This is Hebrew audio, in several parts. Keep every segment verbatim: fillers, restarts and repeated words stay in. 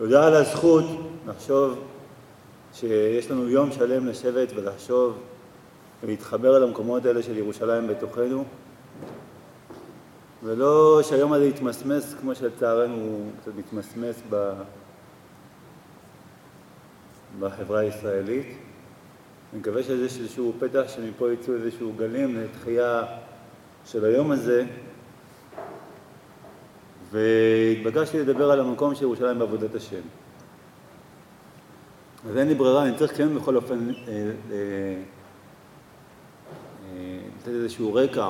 תודה על הזכות לחשוב שיש לנו יום שלם לשבת ולחשוב ולהתחבר על המקומות האלה של ירושלים בתוכנו, ולא שהיום הזה יתמסמס כמו שלצערנו הוא קצת מתמסמס ב... בחברה הישראלית. אני מקווה שזה איזשהו פתח שמפה יצאו איזשהו גלים לתחייה של היום הזה. והתבקשתי לדבר על המקום של ירושלים בעבודת השם. אז אין לי ברירה, אני צריך כן בכל אופן לתת אה, אה, אה, איזשהו רקע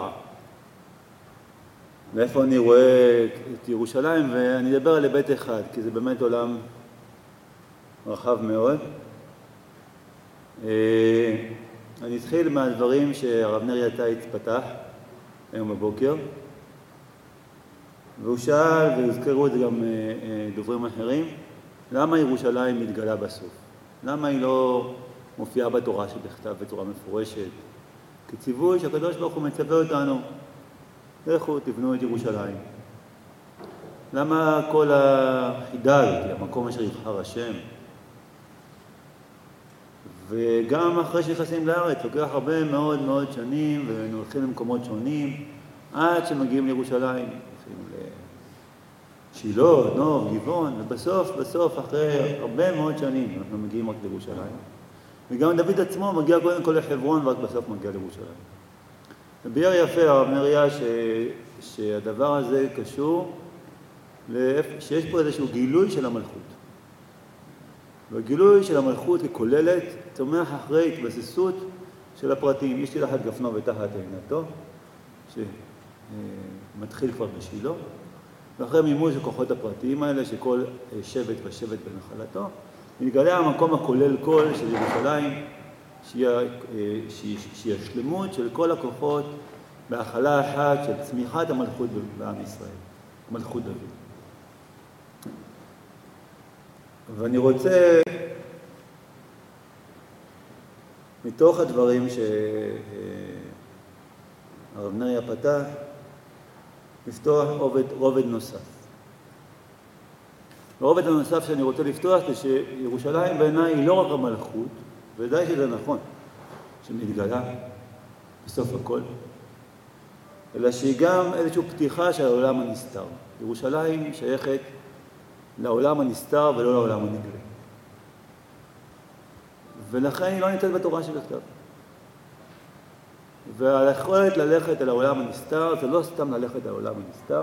מאיפה אני רואה את ירושלים, ואני אדבר על היבט אחד, כי זה באמת עולם רחב מאוד. אה, אני אתחיל מהדברים שהרב נר יתייץ פתח היום בבוקר, והוא שאל, והזכרו את זה גם דוברים אחרים, למה ירושלים מתגלה בסוף? למה היא לא מופיעה בתורה שבכתב בצורה מפורשת? כציווי שהקדוש ברוך הוא מצווה אותנו, לכו תבנו את ירושלים. למה כל החידה הזאת, המקום אשר יבחר השם? וגם אחרי שנכנסים לארץ, לוקח הרבה מאוד מאוד שנים, והולכים למקומות שונים, עד שמגיעים לירושלים. שילה, נוב, גבעון, ובסוף, בסוף, אחרי הרבה מאוד שנים אנחנו מגיעים רק לירושלים. וגם דוד עצמו מגיע קודם כל לחברון ורק בסוף מגיע לירושלים. ביאר יפה הרב נריה ש... שהדבר הזה קשור לאפ... שיש פה איזשהו גילוי של המלכות. והגילוי של המלכות כוללת צומח אחרי התבססות של הפרטים. יש לי תחת גפנו ותחת עינתו, שמתחיל כבר בשילה. ואחרי מימוש הכוחות הפרטיים האלה, שכל שבט ושבט בנחלתו, נתגלה המקום הכולל כל של ירושלים, שהיא השלמות של כל הכוחות בהחלה אחת של צמיחת המלכות בעם ישראל, מלכות דוד. ואני רוצה, מתוך הדברים שהרב נריה פתח, לפתוח עובד, עובד נוסף. העובד הנוסף שאני רוצה לפתוח זה שירושלים בעיניי היא לא רק המלכות, וודאי שזה נכון, שמתגלה בסוף הכל, אלא שהיא גם איזושהי פתיחה של העולם הנסתר. ירושלים שייכת לעולם הנסתר ולא לעולם הנגלה. ולכן היא לא נמצאת בתורה שבכתב. והיכולת ללכת אל העולם הנסתר, זה לא סתם ללכת אל העולם הנסתר,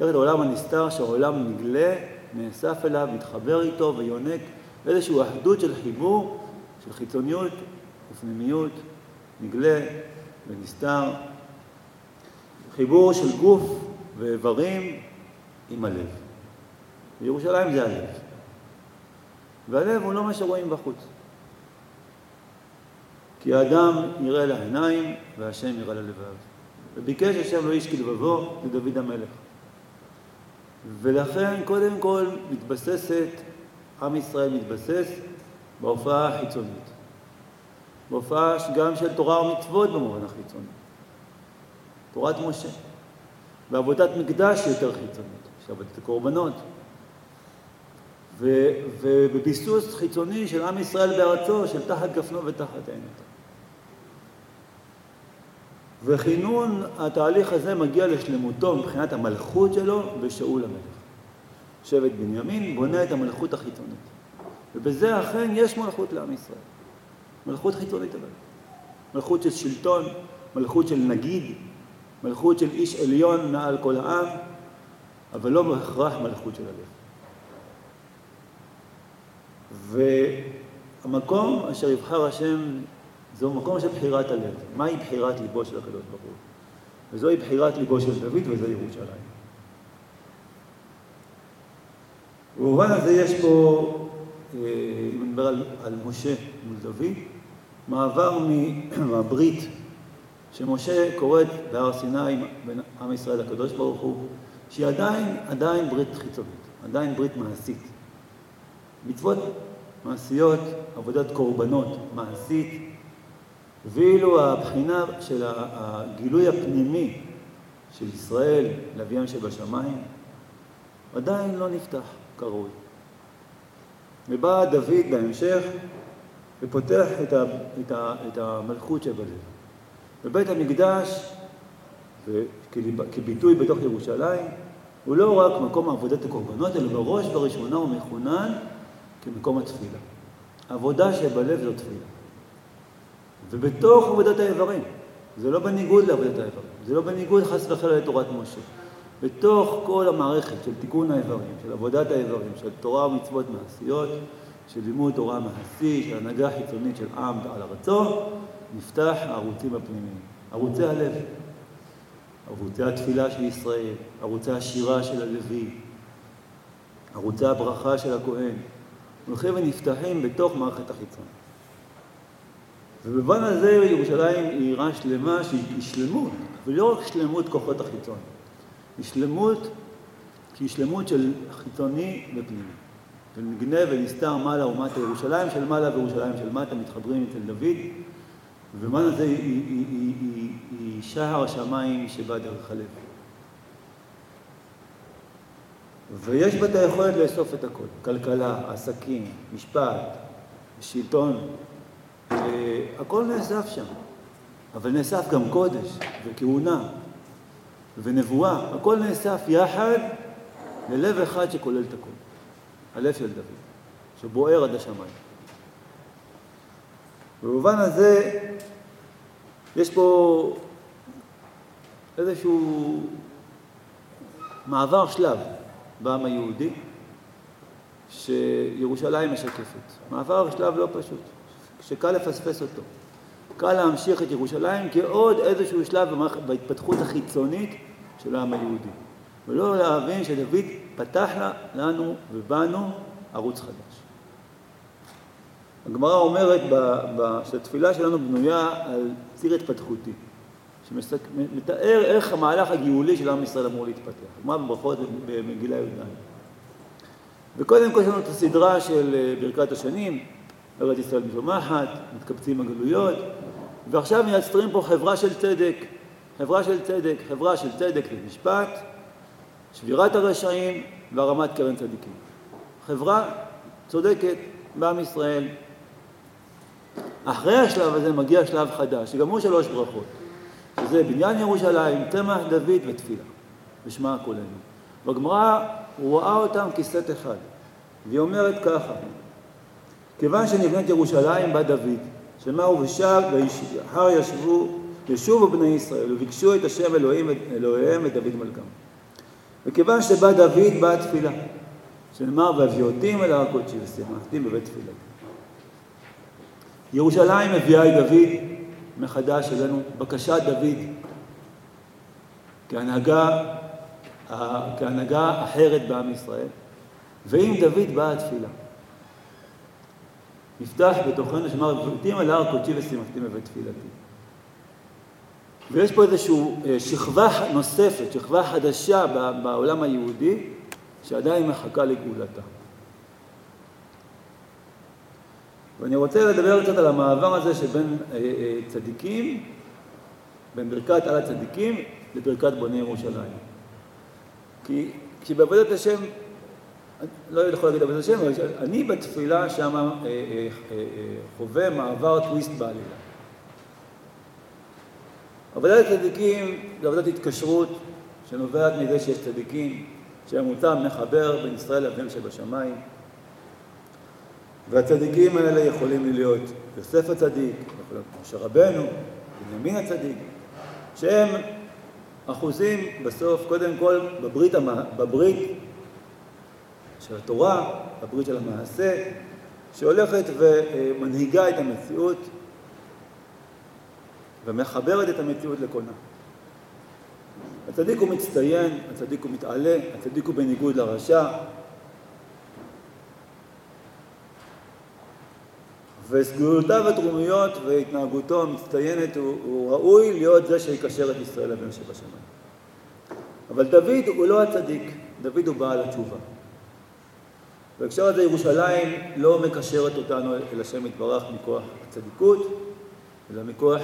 ללכת אל העולם הנסתר שהעולם נגלה, נאסף אליו, מתחבר איתו ויונק איזושהי אחדות של חיבור, של חיצוניות ופנימיות, נגלה ונסתר, חיבור של גוף ואיברים עם הלב. בירושלים זה הלב. והלב הוא לא מה שרואים בחוץ. כי האדם יראה לעיניים, והשם יראה ללבב. וביקש השם לא איש כלבבו, לדוד המלך. ולכן, קודם כל, מתבססת, עם ישראל מתבסס, בהופעה החיצונית. בהופעה גם של תורה ומצוות במובן החיצוני. תורת משה. ועבודת מקדש יותר חיצונית, שעבודת הקורבנות. ו- ובביסוס חיצוני של עם ישראל בארצו, של תחת גפנו ותחת עינתו. וכינון התהליך הזה מגיע לשלמותו מבחינת המלכות שלו בשאול המלך. שבט בנימין בונה את המלכות החיצונית. ובזה אכן יש מלכות לעם ישראל. מלכות חיצונית אבל. מלכות של שלטון, מלכות של נגיד, מלכות של איש עליון מעל כל העם, אבל לא בהכרח מלכות של הלב. והמקום אשר יבחר השם זהו מקום של בחירת הלב. מהי בחירת ליבו של הקדוש ברוך הוא? וזוהי בחירת ליבו של דוד וזו ירושלים. ובמובן הזה יש פה, אם נדבר על, על משה מול דוד, מעבר מהברית שמשה קוראת בהר סיני בין עם ישראל לקדוש ברוך הוא, שהיא עדיין, עדיין ברית חיצונית, עדיין ברית מעשית. מצוות מעשיות, עבודת קורבנות מעשית, ואילו הבחינה של הגילוי הפנימי של ישראל, לווים שבשמיים, עדיין לא נפתח כראוי. ובא דוד בהמשך ופותח את, ה, את, ה, את המלכות שבלב. בבית המקדש, כביטוי בתוך ירושלים, הוא לא רק מקום עבודת הקורבנות, אלא בראש וראשונה הוא מכונן כמקום התפילה. עבודה שבלב זו תפילה. ובתוך עבודת האיברים, זה לא בניגוד לעבודת האיברים, זה לא בניגוד חס וחלילה לתורת משה. בתוך כל המערכת של תיקון האיברים, של עבודת האיברים, של תורה ומצוות מעשיות, של לימוד תורה מעשי, של הנהגה חיצונית של עם ועל ארצו, נפתח הערוצים הפנימיים. ערוצי הלב, ערוצי התפילה של ישראל, ערוצי השירה של הלוי, ערוצי הברכה של הכהן, הולכים ונפתחים בתוך מערכת החיצון. ובבן הזה ירושלים היא עירה שלמה שהיא שלמות, ולא רק שלמות כוחות החיצון. היא שלמות, כי היא שלמות של חיצוני ופנימי. ונגנה ונסתר מעלה ומטה, ירושלים של מעלה וירושלים של מטה, מתחברים אצל דוד, ובבן הזה היא, היא, היא, היא, היא, היא שער השמיים שבא דרך הלב. ויש בה את היכולת לאסוף את הכל. כלכלה, עסקים, משפט, שלטון, הכל נאסף שם. אבל נאסף גם קודש וכהונה ונבואה. הכל נאסף יחד ללב אחד שכולל את הכל. הלב של דוד, שבוער עד השמיים. במובן הזה, יש פה איזשהו מעבר שלב בעם היהודי, שירושלים משקפת. מעבר שלב לא פשוט, שקל לפספס אותו. קל להמשיך את ירושלים כעוד איזשהו שלב בהתפתחות החיצונית של העם היהודי. ולא להבין שדוד פתח לנו ובנו ערוץ חדש. הגמרא אומרת שהתפילה שלנו בנויה על ציר התפתחותי, שמתאר איך המהלך הגאולי של עם ישראל אמור להתפתח. הגמרא בברכות במגילה י"ד. וקודם כל יש לנו את הסדרה של ברכת השנים, ארץ ישראל משומחת, מתקבצים הגלויות, ועכשיו מייצרים פה חברה של צדק, חברה של צדק, חברה של צדק למשפט, שבירת הרשעים והרמת קרן צדיקים. חברה צודקת בעם ישראל. אחרי השלב הזה מגיע שלב חדש, שגם הוא שלוש ברכות, שזה בניין ירושלים, צמח דוד ותפילה, בשמה כולנו. והגמרא רואה אותם כסט אחד, והיא אומרת ככה, כיוון שנבנית ירושלים בא דוד, שמעו ושב, ואחר ישבו, ישובו בני ישראל, וביקשו את השם אלוהים, אלוהיהם ודוד מלכם. וכיוון שבא דוד, באה תפילה, שנאמר, והביאותים אל הר הקודש ושימחתים בבית תפילה. ירושלים הביאה את דוד מחדש אלינו, בקשת דוד, כהנהגה, כהנהגה אחרת בעם ישראל, ועם דוד באה התפילה. נפתח בתוכנו שנאמר, והביאותים אל הר הקודש ושימחתים בבית תפילתי. ויש פה איזושהי שכבה נוספת, שכבה חדשה בעולם היהודי, שעדיין מחכה לגאולתה. ואני רוצה לדבר קצת על המעבר הזה שבין צדיקים, בין ברכת על הצדיקים לברכת בוני ירושלים. כי כשבעבודת השם, לא יכול להגיד עבודת השם, אבל אני בתפילה שם חווה מעבר טוויסט בעלילה. עבודת הצדיקים זה עבודת התקשרות שנובעת מזה שיש צדיקים, שהמוצא מחבר בין ישראל לבין שבשמיים. והצדיקים האלה יכולים להיות יוסף הצדיק, יכול להיות משה רבנו, בנימין הצדיק, שהם אחוזים בסוף, קודם כל, בברית, בברית של התורה, בברית של המעשה, שהולכת ומנהיגה את המציאות, ומחברת את המציאות לקונה. הצדיק הוא מצטיין, הצדיק הוא מתעלה, הצדיק הוא בניגוד לרשע. וסגולותיו התרומיות והתנהגותו המצטיינת הוא, הוא ראוי להיות זה שיקשר את ישראל לבין שבשמיים. אבל דוד הוא לא הצדיק, דוד הוא בעל התשובה. בהקשר הזה ירושלים לא מקשרת אותנו אל השם יתברך מכוח הצדיקות, אלא מכוח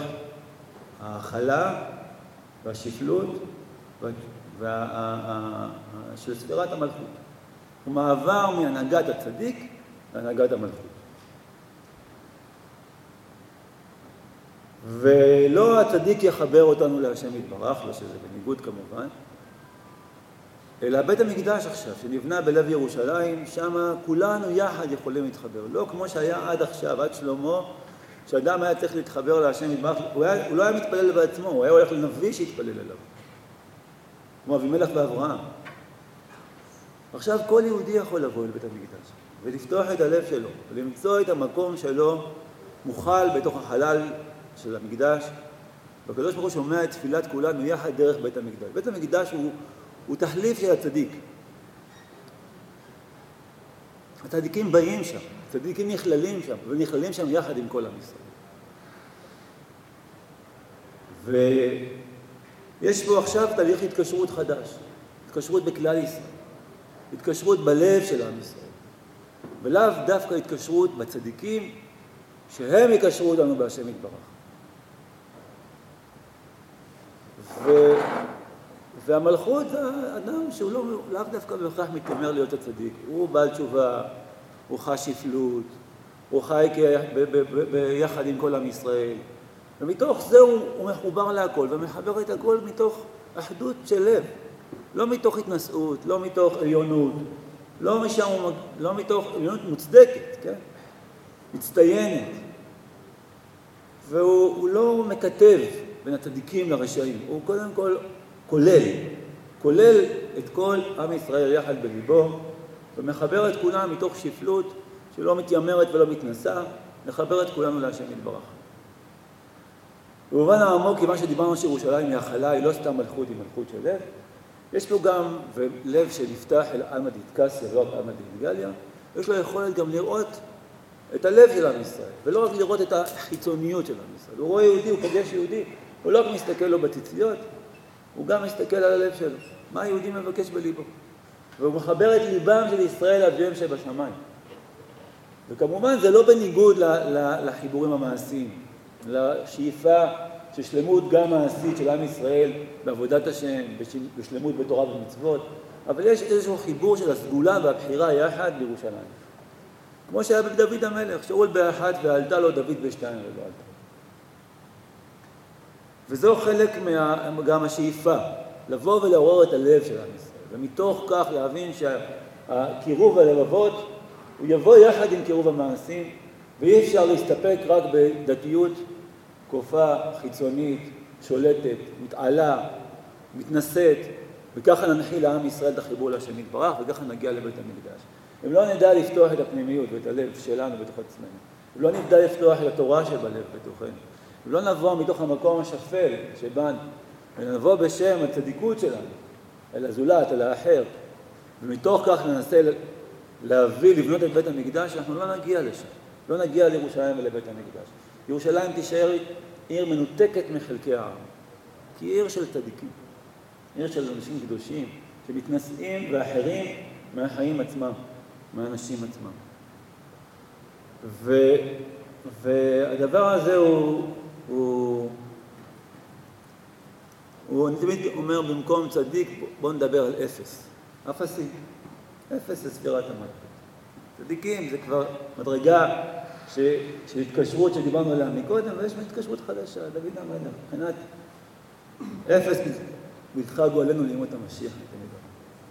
ההכלה והשפלות של ספירת המלכות. הוא מעבר מהנהגת הצדיק להנהגת המלכות. ולא הצדיק יחבר אותנו להשם יתברך, לא שזה בניגוד כמובן, אלא בית המקדש עכשיו, שנבנה בלב ירושלים, שם כולנו יחד יכולים להתחבר. לא כמו שהיה עד עכשיו, עד שלמה, שאדם היה צריך להתחבר להשם יתברך, הוא, היה, הוא לא היה מתפלל בעצמו, הוא היה הולך לנביא שהתפלל אליו. כמו אבימלך ואברהם. עכשיו כל יהודי יכול לבוא אל בית המקדש, ולפתוח את הלב שלו, ולמצוא את המקום שלו מוכל בתוך החלל של המקדש. והקדוש ברוך הוא שומע את תפילת כולנו יחד דרך בית המקדש. בית המקדש הוא, הוא תחליף של הצדיק. הצדיקים באים שם, הצדיקים נכללים שם, ונכללים שם יחד עם כל עם ישראל. ויש פה עכשיו תהליך התקשרות חדש, התקשרות בכלל ישראל, התקשרות בלב של עם ישראל, ולאו דווקא התקשרות בצדיקים, שהם יקשרו אותנו בהשם יתברך. ו... והמלכות זה אדם שהוא לא, לא דווקא בהכרח מתיימר להיות הצדיק. הוא בעל תשובה, הוא חש שפלות, הוא חי כ... ב... ב... ב... ביחד עם כל עם ישראל. ומתוך זה הוא, הוא מחובר להכל, ומחבר את הכל מתוך אחדות של לב. לא מתוך התנשאות, לא מתוך עליונות, לא, משם, לא מתוך עליונות מוצדקת, כן? מצטיינת, והוא לא מקטב בין הצדיקים לרשעים, הוא קודם כל כולל, כולל את כל עם ישראל יחד בליבו, ומחבר את כולם מתוך שפלות שלא מתיימרת ולא מתנסה, מחבר את כולנו להשם יתברך. במובן העמוק, כיוון שדיברנו שירושלים היא החלה, היא לא סתם מלכות, היא מלכות של לב, יש לו גם לב שנפתח אל עלמא דאיטקסיא ולא רק עלמא דאינגליה, יש לו יכולת גם לראות את הלב של עם ישראל, ולא רק לראות את החיצוניות של עם ישראל. הוא רואה יהודי, הוא פוגש יהודי, הוא לא רק מסתכל לו בציציות, הוא גם מסתכל על הלב שלו. מה היהודי מבקש בליבו? והוא מחבר את ליבם של ישראל אביהם שבשמיים. וכמובן זה לא בניגוד לחיבורים המעשיים, לשאיפה של שלמות גם מעשית של עם ישראל בעבודת השם, בשלמות בתורה ובמצוות, אבל יש איזשהו חיבור של הסגולה והבחירה יחד בירושלים. כמו שהיה בדוד המלך, שאול באחת ועלתה לו דוד בשתיים ולא עלתה. וזהו חלק מה, גם השאיפה, לבוא ולעורר את הלב של עם ישראל, ומתוך כך להבין שהקירוב הלבבות הוא יבוא יחד עם קירוב המעשים, ואי אפשר להסתפק רק בדתיות כופה חיצונית, שולטת, מתעלה, מתנשאת, וככה ננחיל לעם ישראל את החיבור להשם יתברך, וככה נגיע לבית המקדש. אם לא נדע לפתוח את הפנימיות ואת הלב שלנו בתוך עצמנו, אם לא נדע לפתוח את התורה שבלב בתוכנו, אם לא נבוא מתוך המקום השפל שבנו, ונבוא בשם הצדיקות שלנו, אל הזולת, אל האחר, ומתוך כך ננסה להביא, לבנות את בית המקדש, אנחנו לא נגיע לשם, לא נגיע לירושלים ולבית המקדש. ירושלים תישאר עיר מנותקת מחלקי העם, כי היא עיר של צדיקים, עיר של אנשים קדושים, שמתנשאים ואחרים מהחיים עצמם. מהאנשים עצמם. ו, והדבר הזה הוא, הוא, הוא, אני תמיד אומר, במקום צדיק, בוא נדבר על אפס. אפסי. אפס זה ספירת המלכות. צדיקים זה כבר מדרגה ש, של התקשרות שדיברנו עליה מקודם, ויש מהתקשרות חדשה, דוד המלך. מבחינת אפס בלתך גואלנו לימות המשיח.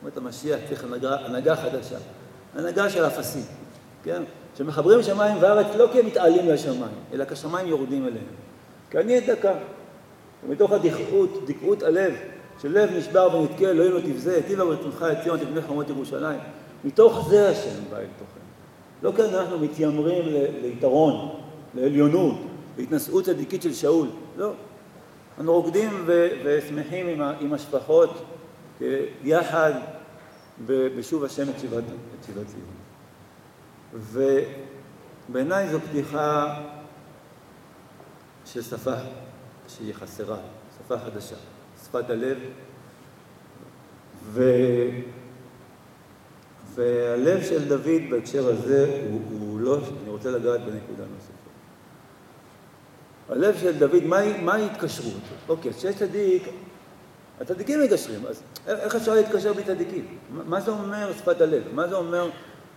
לימות המשיח צריך הנהגה, הנהגה חדשה. הנהגה של אפסים, כן? שמחברים שמיים וארץ לא כי הם מתעלים לשמיים, אלא כשמיים יורדים אליהם. כי אני אדקה, ומתוך הדכאות, דכאות הלב, שלב נשבר ונתקל, אלוהים לא תבזה, היטיבה ורצונך את ציון, תבנה חומות ירושלים. מתוך זה השם בא אל תוכן. לא כי אנחנו מתיימרים ל- ליתרון, לעליונות, להתנשאות צדיקית של שאול, לא. אנחנו רוקדים ו- ושמחים עם, ה- עם השפחות יחד, בשוב השם את שיבת ציון. ובעיניי זו פתיחה של שפה שהיא חסרה, שפה חדשה, שפת הלב. ו... והלב של דוד בהקשר הזה הוא, הוא לא, אני רוצה לגעת בנקודה נוספת. הלב של דוד, מה ההתקשרות? אוקיי, שיש צדיק, הצדיקים מגשרים, אז איך אפשר להתקשר בלי צדיקים? מה זה אומר שפת הלב? מה זה אומר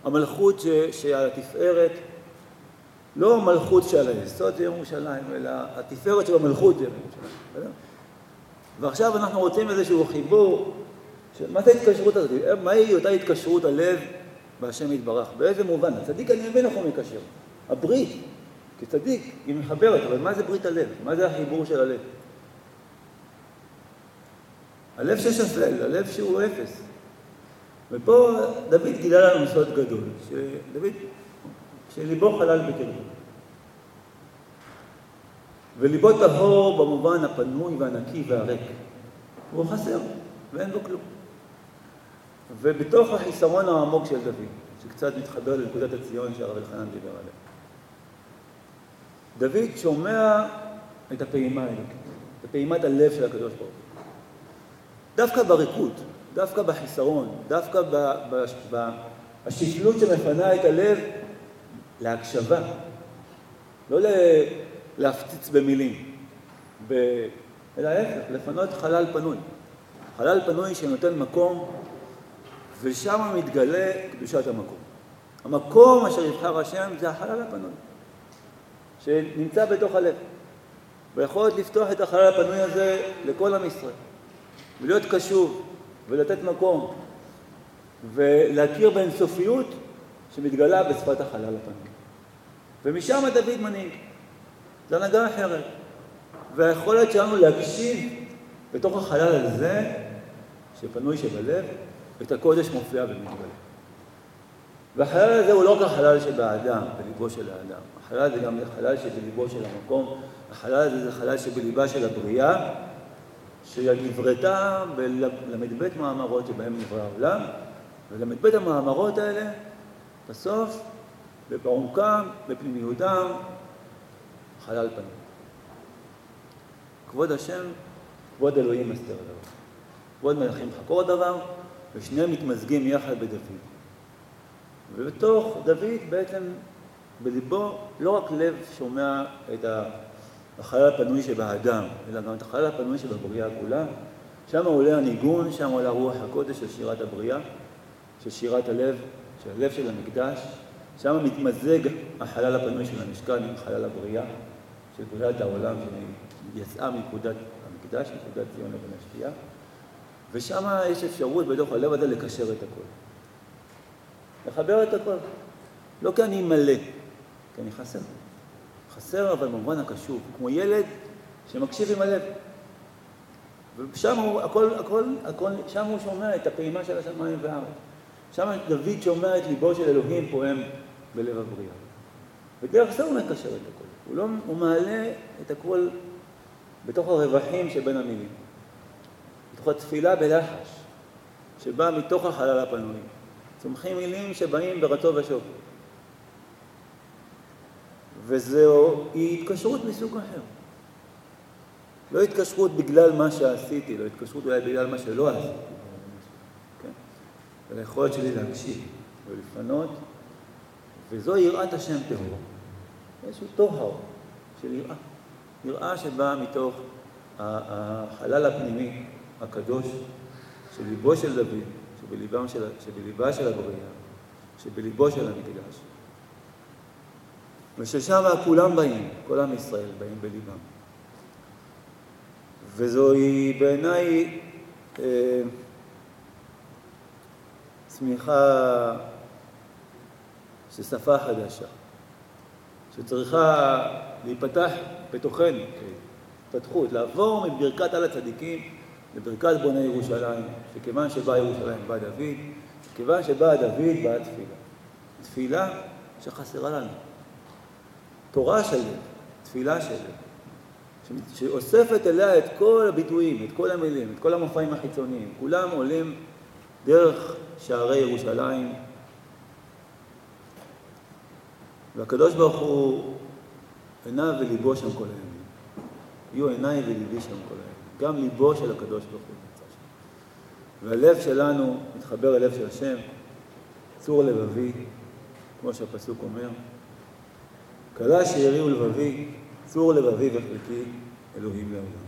המלכות שעל התפארת, לא המלכות שעל היסוד זה ירושלים, אלא התפארת של המלכות זה ירושלים. ועכשיו אנחנו רוצים איזשהו חיבור, מה זה ההתקשרות הזאת? מהי אותה התקשרות הלב בהשם יתברך? באיזה מובן? הצדיק אני מבין איך הוא מקשר. הברית, כצדיק, היא מחברת, אבל מה זה ברית הלב? מה זה החיבור של הלב? הלב ששפל, הלב שהוא אפס. ופה דוד גילה לנו סוד גדול, שדוד, שליבו חלל בקרבו. וליבו טהור במובן הפנוי והנקי והרק. הוא חסר, ואין בו כלום. ובתוך החיסרון העמוק של דוד, שקצת מתחבר לנקודת הציון שהרב אלחנן דיבר עליה. דוד שומע את הפעימה האלוקית, את פעימת הלב של הקדוש ברוך הוא. דווקא בריקות, דווקא בחיסרון, דווקא בשפלות שמפנה את הלב להקשבה, לא להפציץ במילים, אלא ההפך, לפנות חלל פנוי. חלל פנוי שנותן מקום, ושם מתגלה קדושת המקום. המקום אשר יבחר השם זה החלל הפנוי, שנמצא בתוך הלב, ויכול לפתוח את החלל הפנוי הזה לכל עם ישראל, ולהיות קשוב, ולתת מקום, ולהכיר באינסופיות שמתגלה בשפת החלל הפנוי. ומשם דוד מנהיג, זה הנהגה אחרת, והיכולת שלנו להקשיב בתוך החלל הזה, שפנוי שבלב, את הקודש מופיע במתגלה. והחלל הזה הוא לא רק החלל שבאדם, בליבו של האדם. החלל הזה גם החלל שבליבו של המקום. החלל הזה זה חלל שבליבה של הבריאה, שנברתה בל"ב מאמרות שבהם נברא העולם, ול"ב המאמרות האלה, בסוף, בעומקם, בפנימיותם, חלל פנוי. כבוד השם, כבוד אלוהים הסתר דבר. כבוד מלכים חקור דבר, ושניהם מתמזגים יחד בדוד. ובתוך דוד בעצם בליבו לא רק לב שומע את החלל הפנוי שבאדם, אלא גם את החלל הפנוי שבבריאה כולה. שם עולה הניגון, שם עולה רוח הקודש של שירת הבריאה, של שירת הלב, של הלב של המקדש. שם מתמזג החלל הפנוי של המשכן עם חלל הבריאה, של גאולת העולם שיצאה מנקודת המקדש, מנקודת ציון לבן השקיעה. ושם יש אפשרות בתוך הלב הזה לקשר את הכל. לחבר את הכל. לא כי אני מלא, כי אני חסר. חסר אבל במובן הקשוב, כמו ילד שמקשיב עם הלב. ושם הוא, הכל, הכל, הכל, שם הוא שומע את הפעימה של השמיים והארץ. שם דוד שומע את ליבו של אלוהים פועם בלב הבריאה. ודרך זה הוא מקשר את הכל. הוא, לא, הוא מעלה את הכל בתוך הרווחים שבין המילים. בתוך התפילה בלחש, שבא מתוך החלל הפנוי. צומחים מילים שבאים ברצו ושוב. וזהו, היא התקשרות מסוג אחר. לא התקשרות בגלל מה שעשיתי, לא התקשרות אולי בגלל מה שלא עשיתי. כן? אבל היכולת שלי להקשיב ולפנות, וזו יראת השם טהור. איזשהו טוהר של יראה. יראה שבאה מתוך החלל הפנימי הקדוש של ליבו של דוד. שבליבם של, שבליבה של הבריאה, שבליבו של המקדש. וששם כולם באים, כל עם ישראל באים בליבם. וזוהי בעיניי אה, צמיחה של שפה חדשה, שצריכה להיפתח בתוכנו, התפתחות, לעבור מברכת על הצדיקים, לברכת בוני ירושלים, שכיוון שבא ירושלים בא דוד, כיוון שבא דוד באה תפילה. תפילה שחסרה לנו. תורה של לב, תפילה של לב, שאוספת אליה את כל הביטויים, את כל המילים, את כל המופעים החיצוניים. כולם עולים דרך שערי ירושלים. והקדוש ברוך הוא עיניו וליבו שם כל הימים. יהיו עיניי וליבי שם כל הימים. גם ליבו של הקדוש ברוך הוא נמצא שם. והלב שלנו מתחבר אל לב של השם, צור לבבי, כמו שהפסוק אומר, קלה שירי ולבבי, צור לבבי וחלקי, אלוהים לעולם.